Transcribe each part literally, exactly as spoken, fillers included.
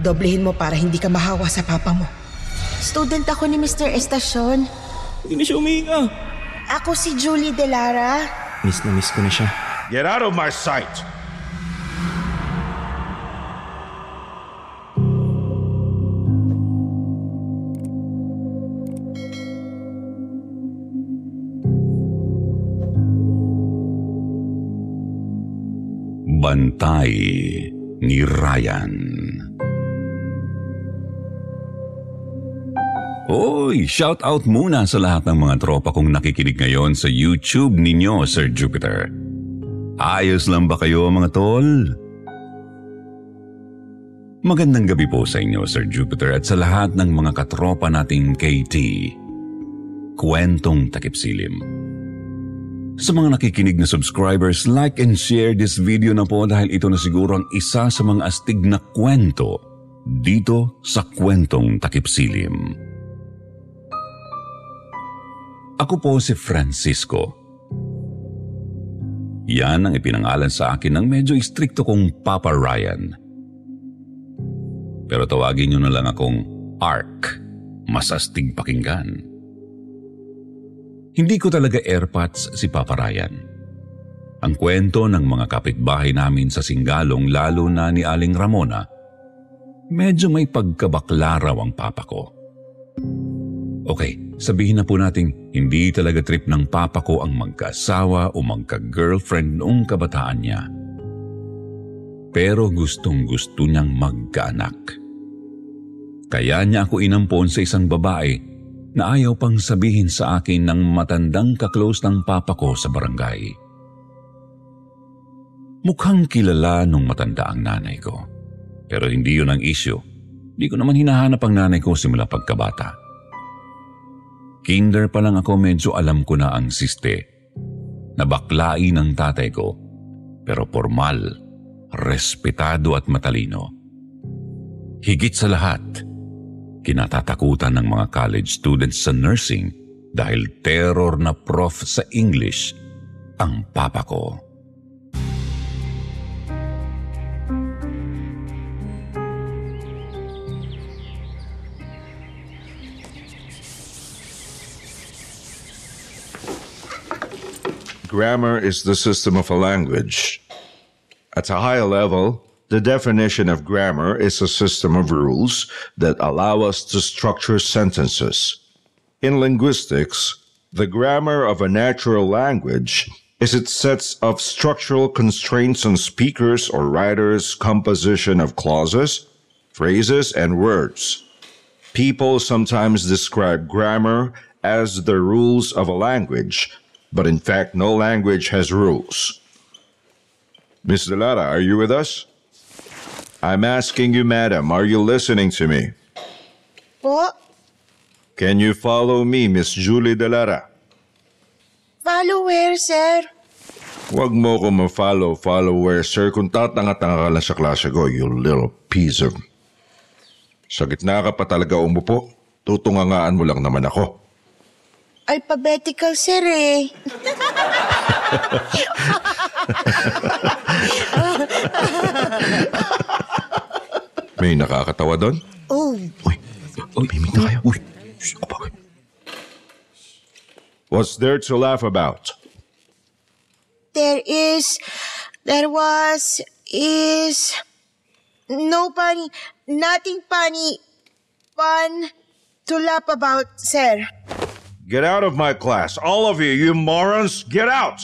Doblehin mo para hindi ka mahawa sa papa mo. Student ako ni Mister Estacion. Hindi na siya umihinga. Ako si Julie De Lara. Miss na miss ko na siya. Get out of my sight! Bantay ni Ryan. Oy, shout out muna sa lahat ng mga tropa kong nakikinig ngayon sa YouTube ninyo, Sir Jupiter. Ayos lang ba kayo, mga tol? Magandang gabi po sa inyo, Sir Jupiter, at sa lahat ng mga katropa nating K T. Kwentong Takipsilim. Sa mga nakikinig na subscribers, like and share this video na po dahil ito na siguro ang isa sa mga astig na kwento dito sa Kwentong Takipsilim. Ako po si Francisco. Yan ang ipinangalan sa akin ng medyo istrikto kong Papa Ryan. Pero tawagin nyo na lang akong A R C, mas astig pakinggan. Hindi ko talaga airpods si Papa Ryan. Ang kwento ng mga kapitbahay namin sa Singalong, lalo na ni Aling Ramona, medyo may pagkabakla raw ang papa ko. Okay, sabihin na po nating hindi talaga trip ng papa ko ang magkaasawa o magka-girlfriend noong kabataan niya. Pero gustong-gusto niyang magkaanak. Kaya niya ako inampon sa isang babae na ayaw pang sabihin sa akin ng matandang kaklose ng papa ko sa barangay. Mukhang kilala nung matanda ang nanay ko. Pero hindi yun ang issue. Di ko naman hinahanap ang nanay ko simula pagkabata. Kinder pa lang ako, medyo alam ko na ang siste. Nabaklain ang tatay ko, pero formal, respetado at matalino. Higit sa lahat, kinatatakutan ng mga college students sa nursing dahil terror na prof sa English ang papa ko. Grammar is the system of a language. At a higher level, the definition of grammar is a system of rules that allow us to structure sentences. In linguistics, the grammar of a natural language is its sets of structural constraints on speakers or writers' composition of clauses, phrases, and words. People sometimes describe grammar as the rules of a language, but in fact, no language has rules. Miss De Lara, are you with us? I'm asking you, madam, are you listening to me? What? Can you follow me, Miss Julie De Lara? Follow where, sir? Wag mo ko ma-follow, follow where, sir. Kung tatanga-tanga ka lang sa klase ko, you little piece of... Sa gitna ka pa talaga umupo, tutungangaan mo lang naman ako. Alphabetical, sir, eh. May nakakatawa doon? Oh. Uy, uy, mimik na kayo. Uy, shh, kapag. What's there to laugh about? There is, there was, is, nobody, nothing funny, fun to laugh about, sir. Get out of my class. All of you, you morons, get out!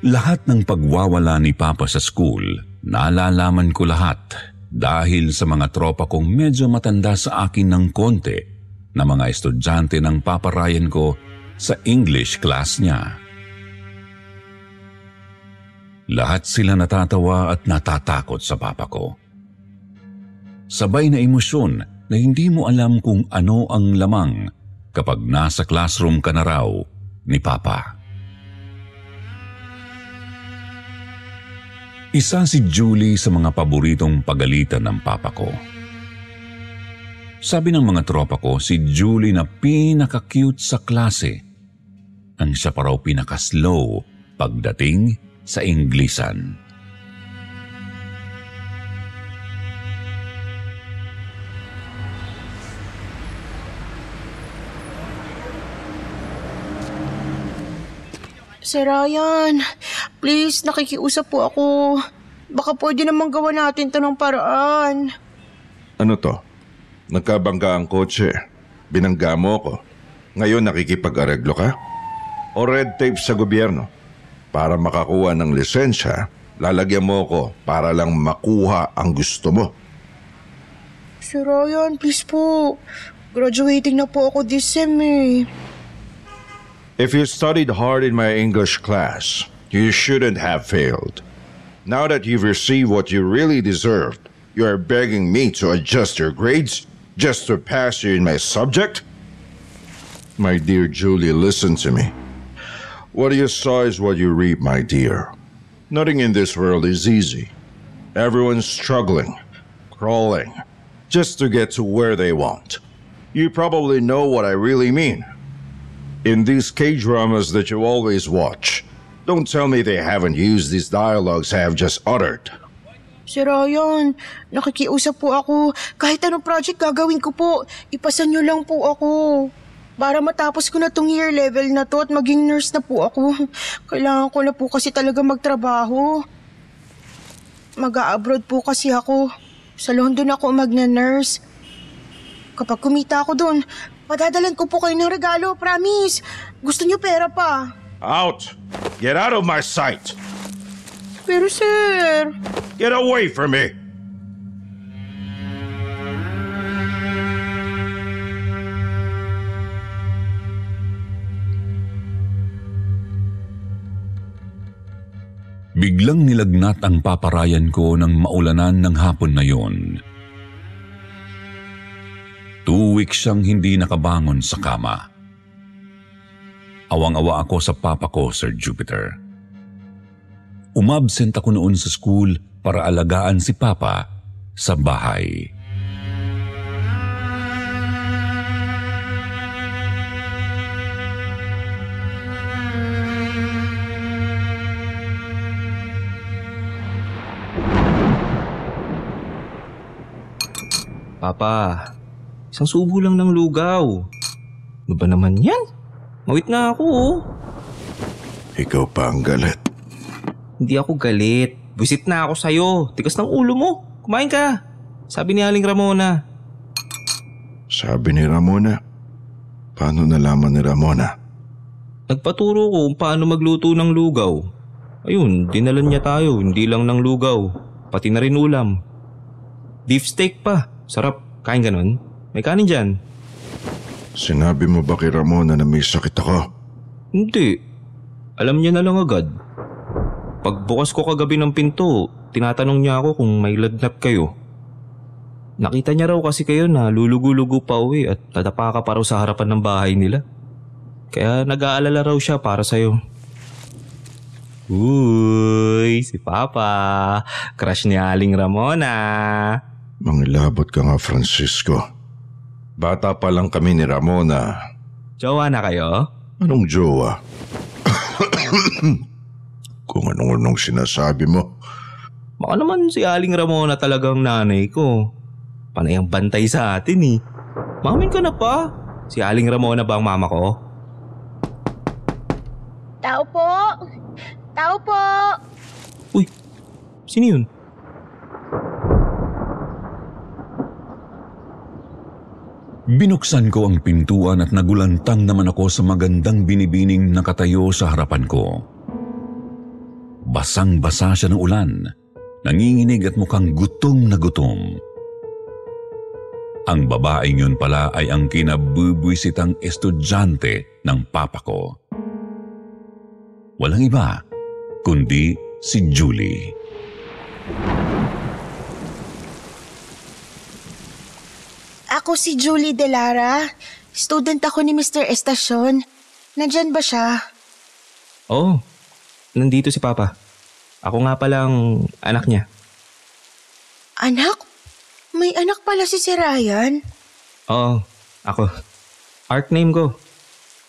Lahat ng pagwawala ni Papa sa school, nalalaman ko lahat dahil sa mga tropa kong medyo matanda sa akin ng konti na mga estudyante ng Papa Ryan ko sa English class niya. Lahat sila natatawa at natatakot sa papa ko. Sabay na emosyon na hindi mo alam kung ano ang lamang kapag nasa classroom ka na raw ni Papa. Isa si Julie sa mga paboritong pagalitan ng papa ko. Sabi ng mga tropa ko, si Julie na pinaka-cute sa klase, ang siya pa raw pinaka-slow pagdating sa Inglisan. Sir Ryan, please, nakikiusap po ako. Baka pwede namang gawa natin ito ng paraan. Ano to? Nagkabangga ang kotse. Binangga mo ako. Ngayon nakikipag-areglo ka? O red tape sa gobyerno? Para makakuha ng lisensya, lalagyan mo ako para lang makuha ang gusto mo. Sir Ryan, please po. Graduating na po ako this sem eh. If you studied hard in my English class, you shouldn't have failed. Now that you've received what you really deserved, you are begging me to adjust your grades just to pass you in my subject? My dear Julie, listen to me. What you sow is what you reap, my dear. Nothing in this world is easy. Everyone's struggling, crawling, just to get to where they want. You probably know what I really mean. In these K-dramas that you always watch, don't tell me they haven't used these dialogues I have just uttered. Sir Ryan, nakikiusap po ako. Kahit anong project gagawin ko po, ipasan niyo lang po ako. Para matapos ko na tong year level na to at maging nurse na po ako. Kailangan ko na po kasi talaga magtrabaho. Mag-a-abroad po kasi ako. Sa London ako magna-nurse. Kapag kumita ako doon, padadalan ko po kayo ng regalo, promise. Gusto niyo pera pa. Out! Get out of my sight! Pero sir... Get away from me! Biglang nilagnat ang paparayan ko ng maulanan ng hapon na yon. Two weeks siyang hindi nakabangon sa kama. Awang-awa ako sa papa ko, Sir Jupiter. Umabsent ako noon sa school para alagaan si Papa sa bahay. Papa, isang subo lang ng lugaw. Ano ba naman yan? Mawit na ako oh. Ikaw pa ang galit. Hindi ako galit. Buisit na ako sa'yo. Tigas ng ulo mo. Kumain ka. Sabi ni Aling Ramona. Sabi ni Ramona? Paano nalaman ni Ramona? Nagpaturo ko kung paano magluto ng lugaw. Ayun, dinalan niya tayo. Hindi lang ng lugaw. Pati na rin ulam. Beef steak pa. Sarap. Kain ka nun. May kanin dyan. Sinabi mo ba kay Ramona na may sakit ako? Hindi. Alam niya na lang agad. Pagbukas ko kagabi ng pinto, tinatanong niya ako kung may lagnat kayo. Nakita niya raw kasi kayo na lulugu-lugu pa uwi at tatapa ka pa raw sa harapan ng bahay nila. Kaya nag-aalala raw siya para sa'yo. Uy, si Papa. Crush ni Aling Ramona. Mangilabot ka nga, Francisco. Bata pa lang kami ni Ramona. Jowa na kayo? Anong jowa? Kung anong-anong sinasabi mo. Baka naman si Aling Ramona talagang nanay ko. Panay ang bantay sa atin eh. Mamin ka na pa. Si Aling Ramona ba ang mama ko? Tao po! Tao po! Uy! Sino yun? Binuksan ko ang pintuan at nagulantang naman ako sa magandang binibining nakatayo sa harapan ko. Basang-basa siya ng ulan, nanginginig at mukhang gutom na gutom. Ang babaeng yun pala ay ang kinabubwisitang estudyante ng papa ko. Walang iba, kundi si Julie. Ako si Julie De Lara. Student ako ni Mister Estacion. Nandyan ba siya? Oh, nandito si Papa. Ako nga palang anak niya. Anak? May anak pala si Sir Ryan? Oo, ako. Art name ko.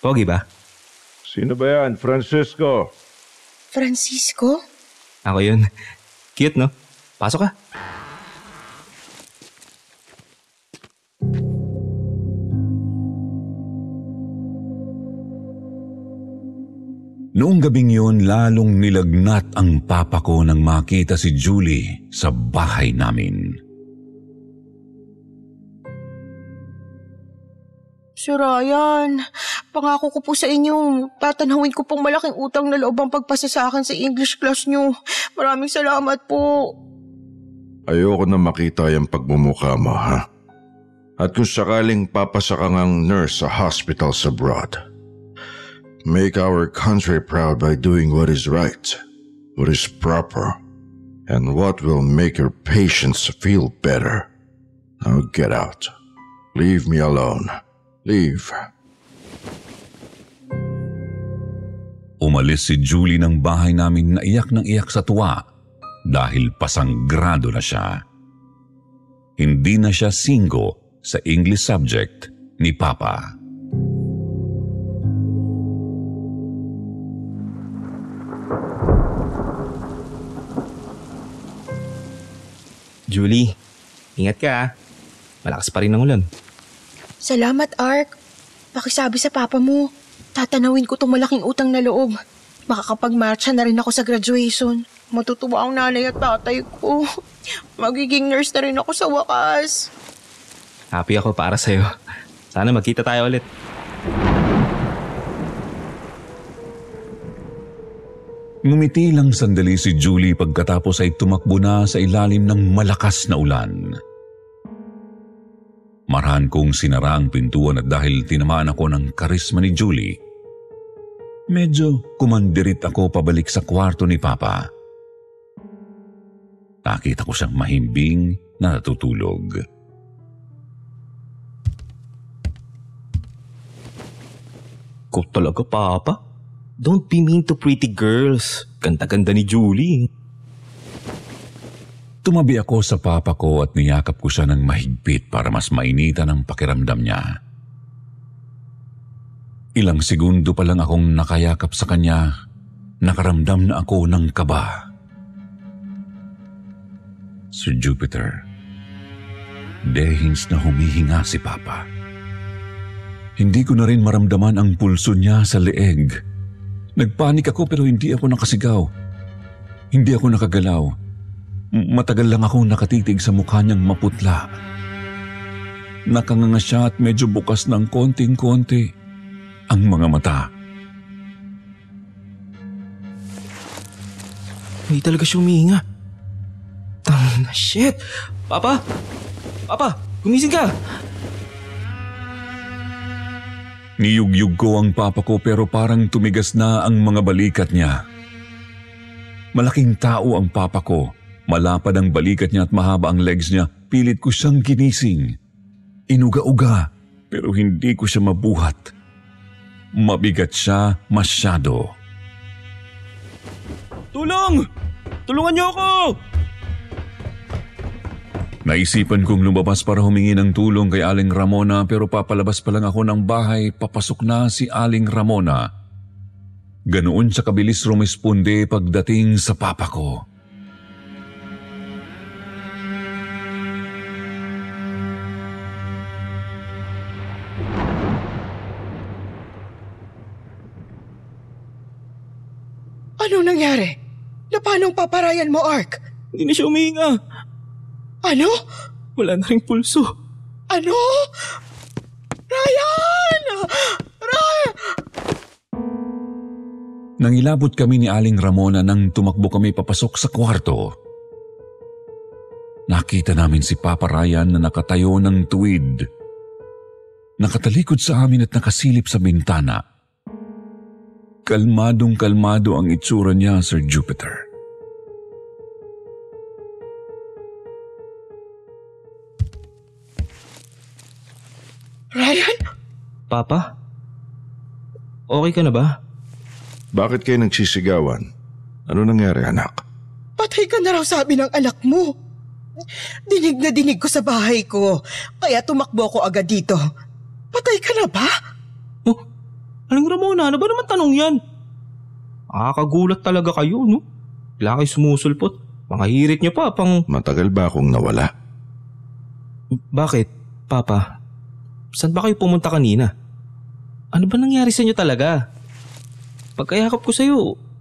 Pogi ba? Sino ba yan? Francisco. Francisco? Ako yun. Cute, no? Pasok ka. Noong gabing yun, lalong nilagnat ang papa ko nang makita si Julie sa bahay namin. Sir Ryan, pangako ko po sa inyo, tatanawin ko pong malaking utang na loob ang pagpasa sa akin sa English class nyo. Maraming salamat po. Ayoko na makita yung pagmumukha mo, ha? At kung sakaling papasa ka ngang nurse sa hospitals abroad, make our country proud by doing what is right, what is proper, and what will make your patients feel better. Now get out. Leave me alone. Leave. Umalis si Julie ng bahay namin na iyak ng iyak sa tuwa dahil pasanggrado na siya. Hindi na siya singgo sa English subject ni Papa. Julie, ingat ka ah. Malakas pa rin ang ulan. Salamat, Ark. Pakisabi sa papa mo, tatanawin ko itong malaking utang na loob. Makakapag-marcha na rin ako sa graduation. Matutuwa ang nanay at tatay ko. Magiging nurse na rin ako sa wakas. Happy ako para sa'yo. Sana magkita tayo ulit. Ngumiti lang sandali si Julie pagkatapos ay tumakbo na sa ilalim ng malakas na ulan. Marahan kong sinara ang pintuan at dahil tinamaan ako ng karisma ni Julie, medyo kumandirit ako pabalik sa kwarto ni Papa. Nakita ko siyang mahimbing na natutulog. Ko talaga, Papa? Don't be mean to pretty girls. Ganda-ganda ni Julie. Tumabi ako sa papa ko at niyakap ko siya ng mahigpit para mas mainitan ang pakiramdam niya. Ilang segundo pa lang akong nakayakap sa kanya, nakaramdam na ako ng kaba. Sir Jupiter, dehings na humihinga si Papa. Hindi ko na rin maramdaman ang pulso niya sa leeg. Nagpanik ako pero hindi ako nakasigaw. Hindi ako nakagalaw. Matagal lang akong nakatitig sa mukha niyang maputla. Nakanganga siya at medyo bukas ng konting-konti ang mga mata. Hindi talaga siya humihinga. Tang, shit! Papa! Papa! Gumising ka! Niyugyug ko ang papa ko pero parang tumigas na ang mga balikat niya. Malaking tao ang papa ko. Malapad ang balikat niya at mahaba ang legs niya. Pilit ko siyang ginising. Inuga-uga, pero hindi ko siya mabuhat. Mabigat siya masyado. Tulong! Tulungan niyo ako! Naisipan kong lumabas para humingi ng tulong kay Aling Ramona pero papalabas pa lang ako ng bahay, papasok na si Aling Ramona. Ganoon siya kabilis rumisponde pagdating sa papa ko. Anong nangyari? Na paano paparayan mo, Ark? Hindi na siya umihinga. Ano? Wala na rin pulso. Ano? Ryan! Ryan! Nangilabot kami ni Aling Ramona nang tumakbo kami papasok sa kwarto. nakita namin si Papa Ryan na nakatayo ng tuwid. Nakatalikod sa amin at nakasilip sa bintana. Kalmadong kalmado ang itsura niya, Sir Jupiter. Ryan? Papa? Okay ka na ba? Bakit kayo nagsisigawan? Ano nangyari, anak? Patay ka na raw sabi ng anak mo. Dinig na dinig ko sa bahay ko, kaya tumakbo ko agad dito. Patay ka na ba? Oh, Aling Ramona, ano ba naman tanong yan? Nakakagulat talaga kayo, no? Bigla kayo sumusulpot. Mga hirit niyo pa pang... Matagal ba akong nawala? Bakit, Papa? Saan ba kayo pumunta kanina? Ano ba nangyari sa inyo talaga? Pagkayakap ko sa'yo,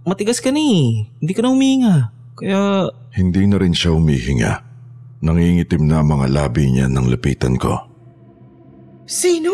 matigas ka na eh. Hindi ka na humihinga. Kaya... Hindi na rin siya humihinga. Nangingitim na mga labi niya nang lapitan ko. Sino?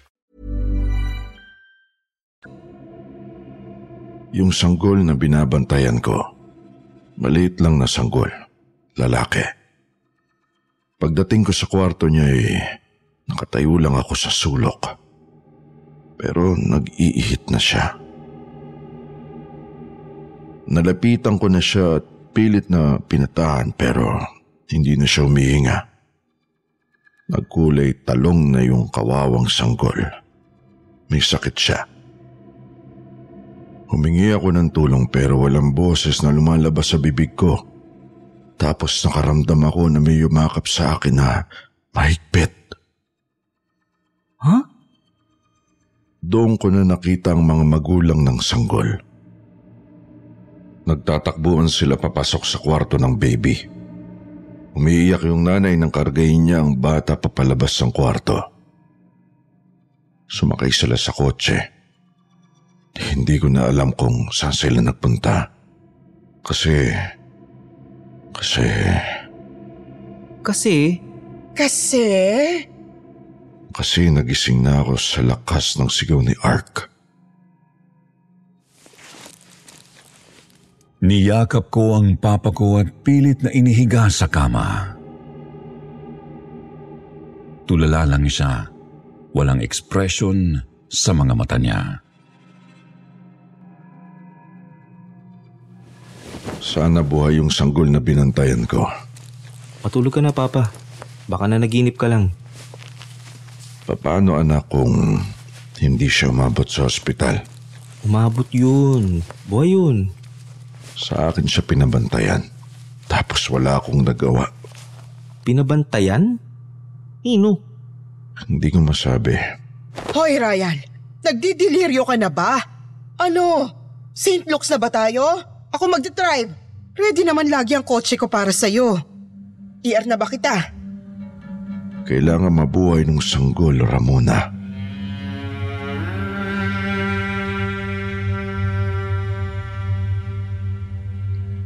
Yung sanggol na binabantayan ko, maliit lang na sanggol, lalaki. Pagdating ko sa kwarto niya eh, nakatayo lang ako sa sulok. Pero nag-iihit na siya. Nalapitan ko na siya at pilit na pinataan pero hindi na siya umihinga. Nagkulay talong na yung kawawang sanggol. May sakit siya. Humingi ako ng tulong pero walang boses na lumalabas sa bibig ko. Tapos nakaramdam ako na may yumakap sa akin na mahigpit. Huh? Doon ko na nakita ang mga magulang ng sanggol. Nagtatakbuhan sila papasok sa kwarto ng baby. Umiiyak yung nanay nang kargahin niya ang bata papalabas ng kwarto. Sumakay sila sa kotse. Hindi ko na alam kung saan sila nagpunta. Kasi... Kasi... Kasi? Kasi? Kasi nagising na ako sa lakas ng sigaw ni A R C. Niyakap ko ang papa ko at pilit na inihiga sa kama. Tulala lang siya. Walang ekspresyon sa mga mata niya. Sana buhay yung sanggol na binantayan ko. Patulog ka na, Papa. Baka na naginip ka lang. Paano, anak, kung hindi siya umabot sa ospital? Umabot yun. Buhay yun. Sa akin siya pinabantayan. Tapos wala akong nagawa. Pinabantayan? Ino? Hindi ko masabi. Hoy, Ryan! Nagdidiliryo ka na ba? Ano? Saint Luke's na ba tayo? Ako magdadrive. Ready naman lagi ang kotse ko para sa'yo. I R na ba kita? Kailangan mabuhay ng sanggol, Ramona.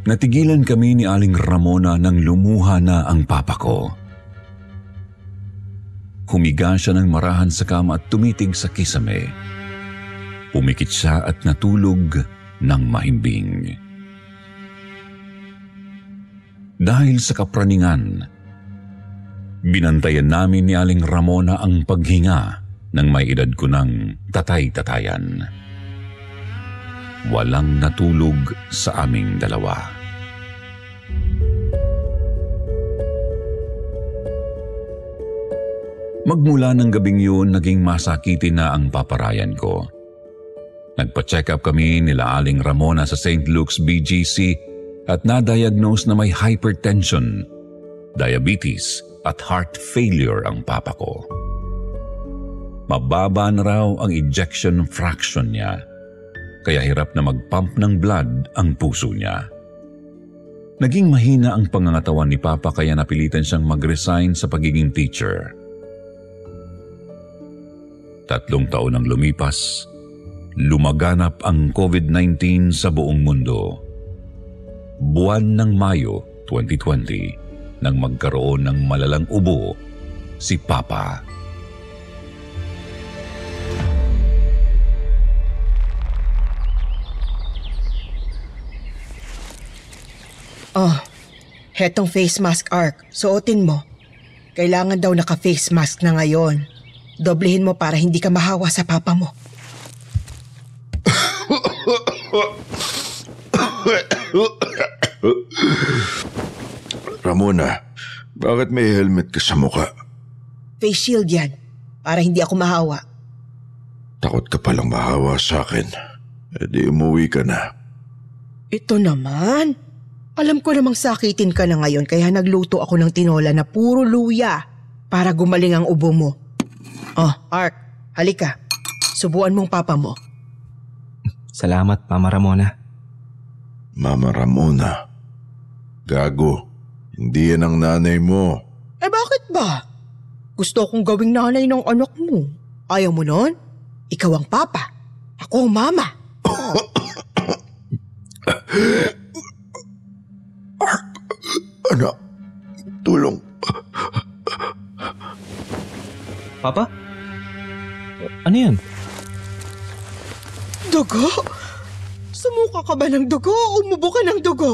Natigilan kami ni Aling Ramona nang lumuha na ang papa ko. Humiga siya ng marahan sa kama at tumitig sa kisame. Pumikit siya at natulog ng mahimbing. Dahil sa kapraningan, binantayan namin ni Aling Ramona ang paghinga nang may edad ko ng tatay-tatayan. Walang natulog sa aming dalawa. Magmula ng gabing yun, naging masakitin na ang paparayan ko. Nagpa-check up kami nila Aling Ramona sa Saint Luke's B G C at na-diagnose na may hypertension, diabetes, at heart failure ang papa ko. Mababa na raw ang ejection fraction niya, kaya hirap na mag-pump ng blood ang puso niya. Naging mahina ang pangangatawan ni papa kaya napilitan siyang mag-resign sa pagiging teacher. Tatlong taon ang lumipas, lumaganap ang COVID nineteen sa buong mundo. Buwan ng Mayo twenty twenty, nang magkaroon ng malalang ubo si Papa. Oh, hetong face mask, Ark. Suotin mo. Kailangan daw naka-face mask na ngayon. Doblehin mo para hindi ka mahawa sa papa mo. Ramona, bakit may helmet ka sa mukha? Face shield yan, para hindi ako mahawa. Takot ka palang mahawa sa akin. E di umuwi ka na. Ito naman. Alam ko namang sakitin ka na ngayon kaya nagluto ako ng tinola na puro luya para gumaling ang ubo mo. Oh, Ark, halika. Subuan mong papa mo. Salamat, Mama Ramona. Mama Ramona? Gago. Hindi yan ang nanay mo. Eh bakit ba? Gusto kong gawing nanay ng anak mo. Ayaw mo nun? Ikaw ang papa. Ako ang mama. Ark, anak, tulong. Papa? Ano yan? Dugo? Sumuka ka ba ng dugo o umubo ka ng dugo?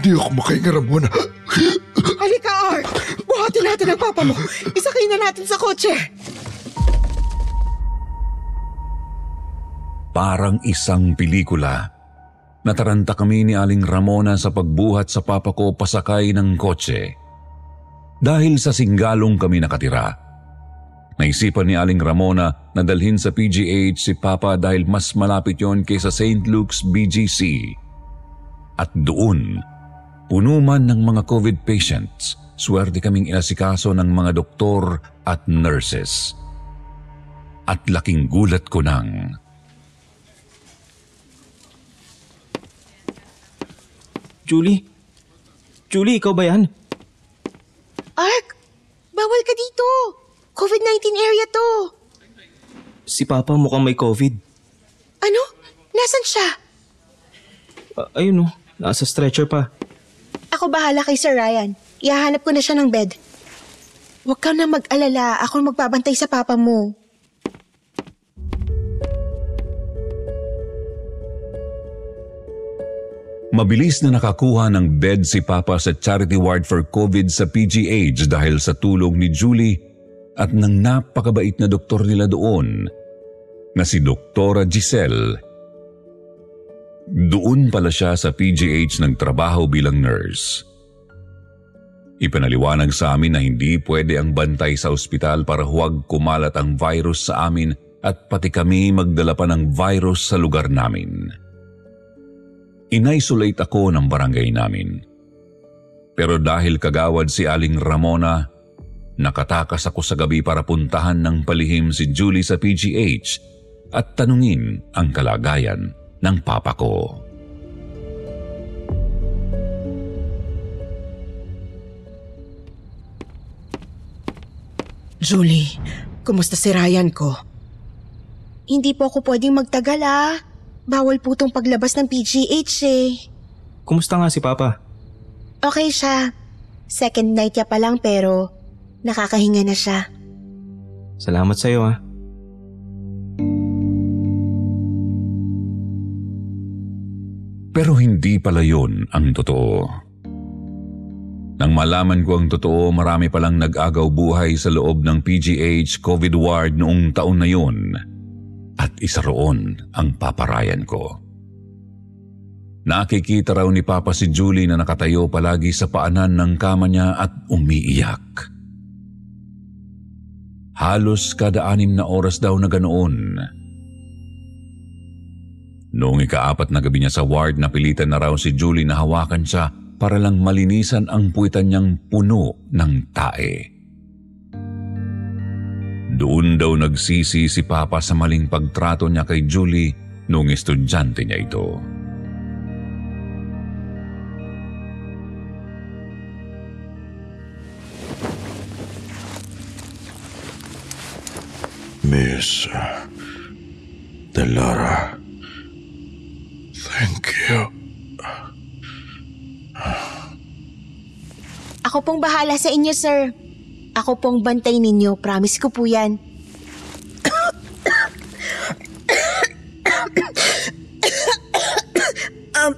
Hindi ako makahinga, Ramona. Halika, Art! Buhatin natin ang papa mo. Isakay na natin sa kotse. Parang isang pelikula. Nataranta kami ni Aling Ramona sa pagbuhat sa papa ko pasakay ng kotse. Dahil sa Singalong kami nakatira, naisipan ni Aling Ramona na dalhin sa P G H si Papa dahil mas malapit yon kaysa Saint Luke's B G C. At doon, puno man ng mga COVID patients, swerte kaming inasikaso ng mga doktor at nurses. At laking gulat ko nang... Julie? Julie, ikaw ba yan? Ark! Bawal ka dito! COVID nineteen area to. Si Papa mukhang may COVID. Ano? Nasaan siya? Uh, ayun o, oh. Nasa stretcher pa. Ako bahala kay Sir Ryan. Iahanap ko na siya ng bed. Huwag ka na mag-alala. Ako magbabantay sa Papa mo. Mabilis na nakakuha ng bed si Papa sa charity ward for COVID sa P G H dahil sa tulong ni Julie at ng napakabait na doktor nila doon na si Doctor Giselle. Doon pala siya sa P G H nagtrabaho bilang nurse. Ipanaliwanag sa amin na hindi pwede ang bantay sa ospital para huwag kumalat ang virus sa amin at pati kami magdala pa ng virus sa lugar namin. In-isolate ako ng barangay namin. Pero dahil kagawad si Aling Ramona, nakatakas ako sa gabi para puntahan ng palihim si Julie sa P G H at tanungin ang kalagayan ng papa ko. Julie, kumusta si Ryan ko? Hindi po ako pwedeng magtagal ah. Bawal po tong paglabas ng P G H eh. Kumusta nga si Papa? Okay siya. Second night niya pa lang pero nakakahinga na siya. Salamat sa iyo ah. Pero hindi pala yun ang totoo. Nang malaman ko ang totoo, marami palang nag-agaw buhay sa loob ng P G H COVID ward noong taon na yun. At isa roon ang Papa Ryan ko. Nakikita raw ni Papa si Julie na nakatayo palagi sa paanan ng kama niya at umiiyak. Halos kada anim na oras daw na ganoon. Noong ikaapat na gabi niya sa ward, napilitan na raw si Julie na hawakan siya para lang malinisan ang puwitan niyang puno ng tae. Doon daw nagsisi si Papa sa maling pagtrato niya kay Julie noong estudyante niya ito. Miss De Lara, thank you. Ako pong bahala sa inyo, sir. Ako pong bantay ninyo. Promise ko po yan. um,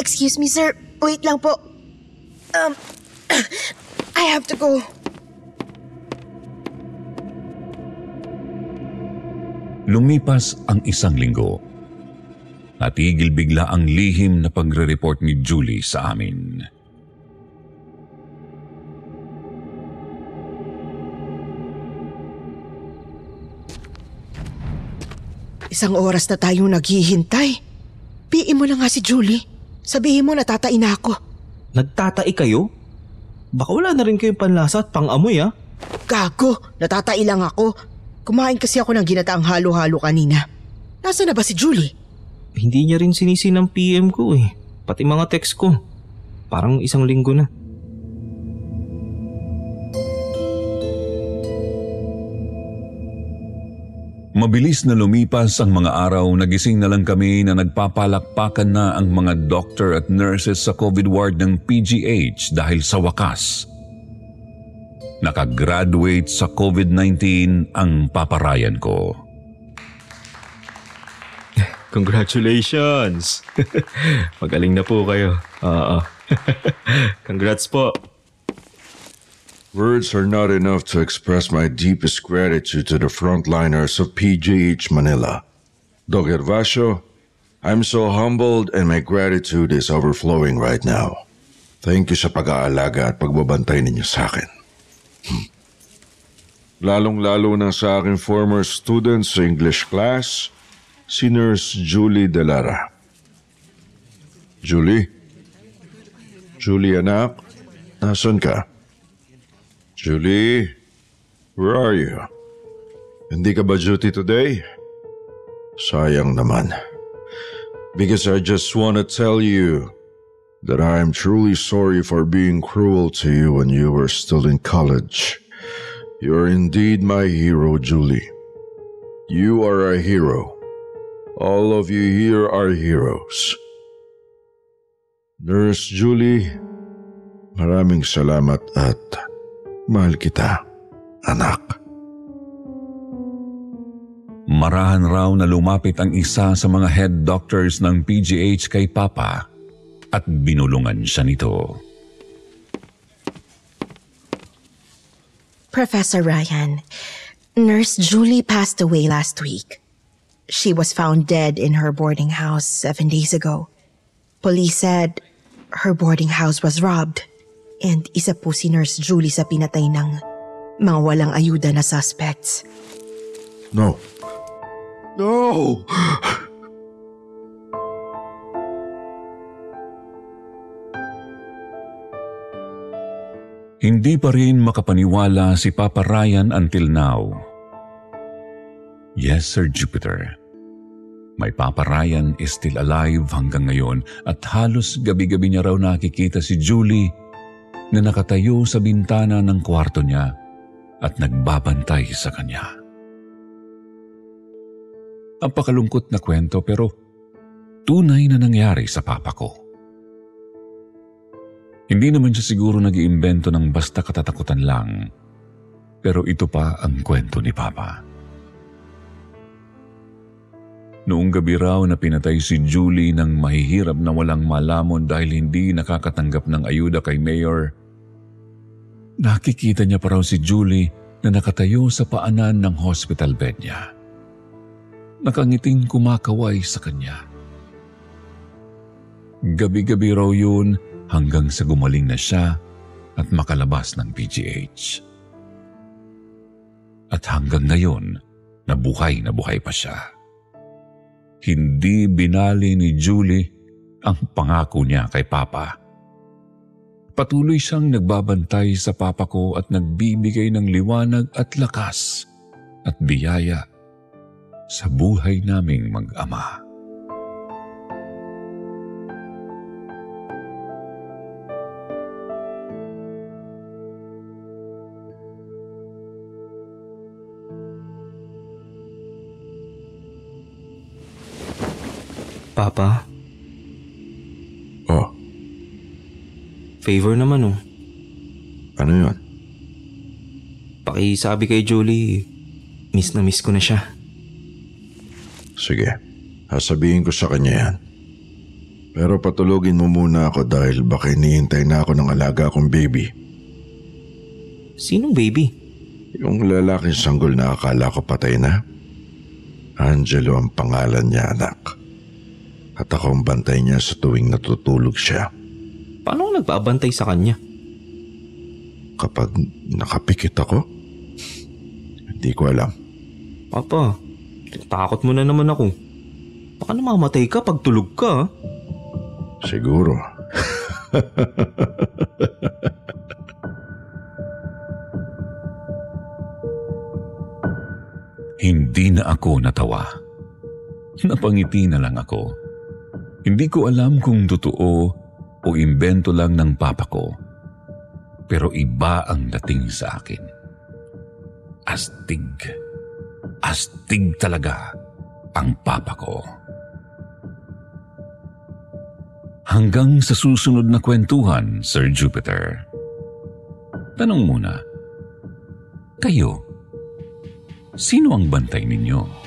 excuse me, sir. Wait lang po. Um, I have to go. Lumipas ang isang linggo. Natigil bigla ang lihim na pagre-report ni Julie sa amin. Isang oras na tayong naghihintay. Piin mo na nga si Julie. Sabihin mo natatain na ako. Nagtatai kayo? Baka wala na rin kayong panlasa at pangamoy ah. Gago, natatai lang ako. Kumain kasi ako ng ginataang halo-halo kanina. Nasaan na ba si Julie? Hindi niya rin sinisin ang P M ko eh. Pati mga text ko. Parang isang linggo na. Mabilis na lumipas ang mga araw, nagising na lang kami na nagpapalakpakan na ang mga doctor at nurses sa COVID ward ng P G H dahil sa wakas. Nakagraduate sa COVID nineteen ang paparayan ko. Congratulations! Magaling na po kayo. Uh, uh. Congrats po. Words are not enough to express my deepest gratitude to the frontliners of P G H Manila. Doctor Vasho, I'm so humbled and my gratitude is overflowing right now. Thank you sa pag-aalaga at pagbabantay ninyo sa akin. Lalong-lalo na sa aking former students sa English class, si Nurse Julie De Lara. Julie? Julie, anak? Nasaan ka? Julie? Where are you? Hindi ka ba duty today? Sayang naman. Because I just want to tell you that I am truly sorry for being cruel to you when you were still in college. You are indeed my hero, Julie. You are a hero. All of you here are heroes. Nurse Julie, maraming salamat at mahal kita, anak. Marahan raw na lumapit ang isa sa mga head doctors ng P G H kay Papa at binulungan siya nito. Professor Ryan, Nurse Julie passed away last week. She was found dead in her boarding house seven days ago. Police said her boarding house was robbed and isa po si Nurse Julie sa pinatay ng mga walang ayuda na suspects. No. No! Hindi pa rin makapaniwala si Papa Ryan until now. Yes, Sir Jupiter. My Papa Ryan is still alive hanggang ngayon at halos gabi-gabi niya raw nakikita si Julie na nakatayo sa bintana ng kwarto niya at at nagbabantay sa kanya. Ang pakalungkot na kwento pero tunay na nangyari sa papa ko. Hindi naman siya siguro nag-iimbento ng basta katatakutan lang, pero ito pa ang kwento ni Papa. Noong gabi raw na pinatay si Julie ng mahihirap na walang malamon dahil hindi nakakatanggap ng ayuda kay Mayor, nakikita niya pa raw si Julie na nakatayo sa paanan ng hospital bed niya. Nakangiting kumakaway sa kanya. Gabi-gabi raw yun hanggang sa gumaling na siya at makalabas ng P G H. At hanggang ngayon, nabuhay na buhay pa siya. Hindi binali ni Julie ang pangako niya kay Papa. Patuloy siyang nagbabantay sa Papa ko at nagbibigay ng liwanag at lakas at biyaya sa buhay naming mag-ama. Papa? Oh. Favor naman oh. Ano yun? Pakisabi kay Julie, miss na miss ko na siya. Sige, sasabihin ko sa kanya yan. Pero patulogin mo muna ako dahil baka hinihintay na ako ng alaga kong baby. Sinong baby? Yung lalaking sanggol na akala ko patay na. Angelo ang pangalan niya, anak. At ako ang bantay niya sa tuwing natutulog siya. Paano ako nagpabantay sa kanya? Kapag nakapikit ako? Hindi ko alam. Papa, takot mo na naman ako. Baka namamatay ka pag tulog ka. Siguro. Hindi na ako natawa. Napangiti na lang ako. Hindi ko alam kung totoo o imbento lang ng papa ko. Pero iba ang dating sa akin. Astig. Astig talaga ang papa ko. Hanggang sa susunod na kwentuhan, Sir Jupiter. Tanong muna, kayo, sino ang bantay ninyo?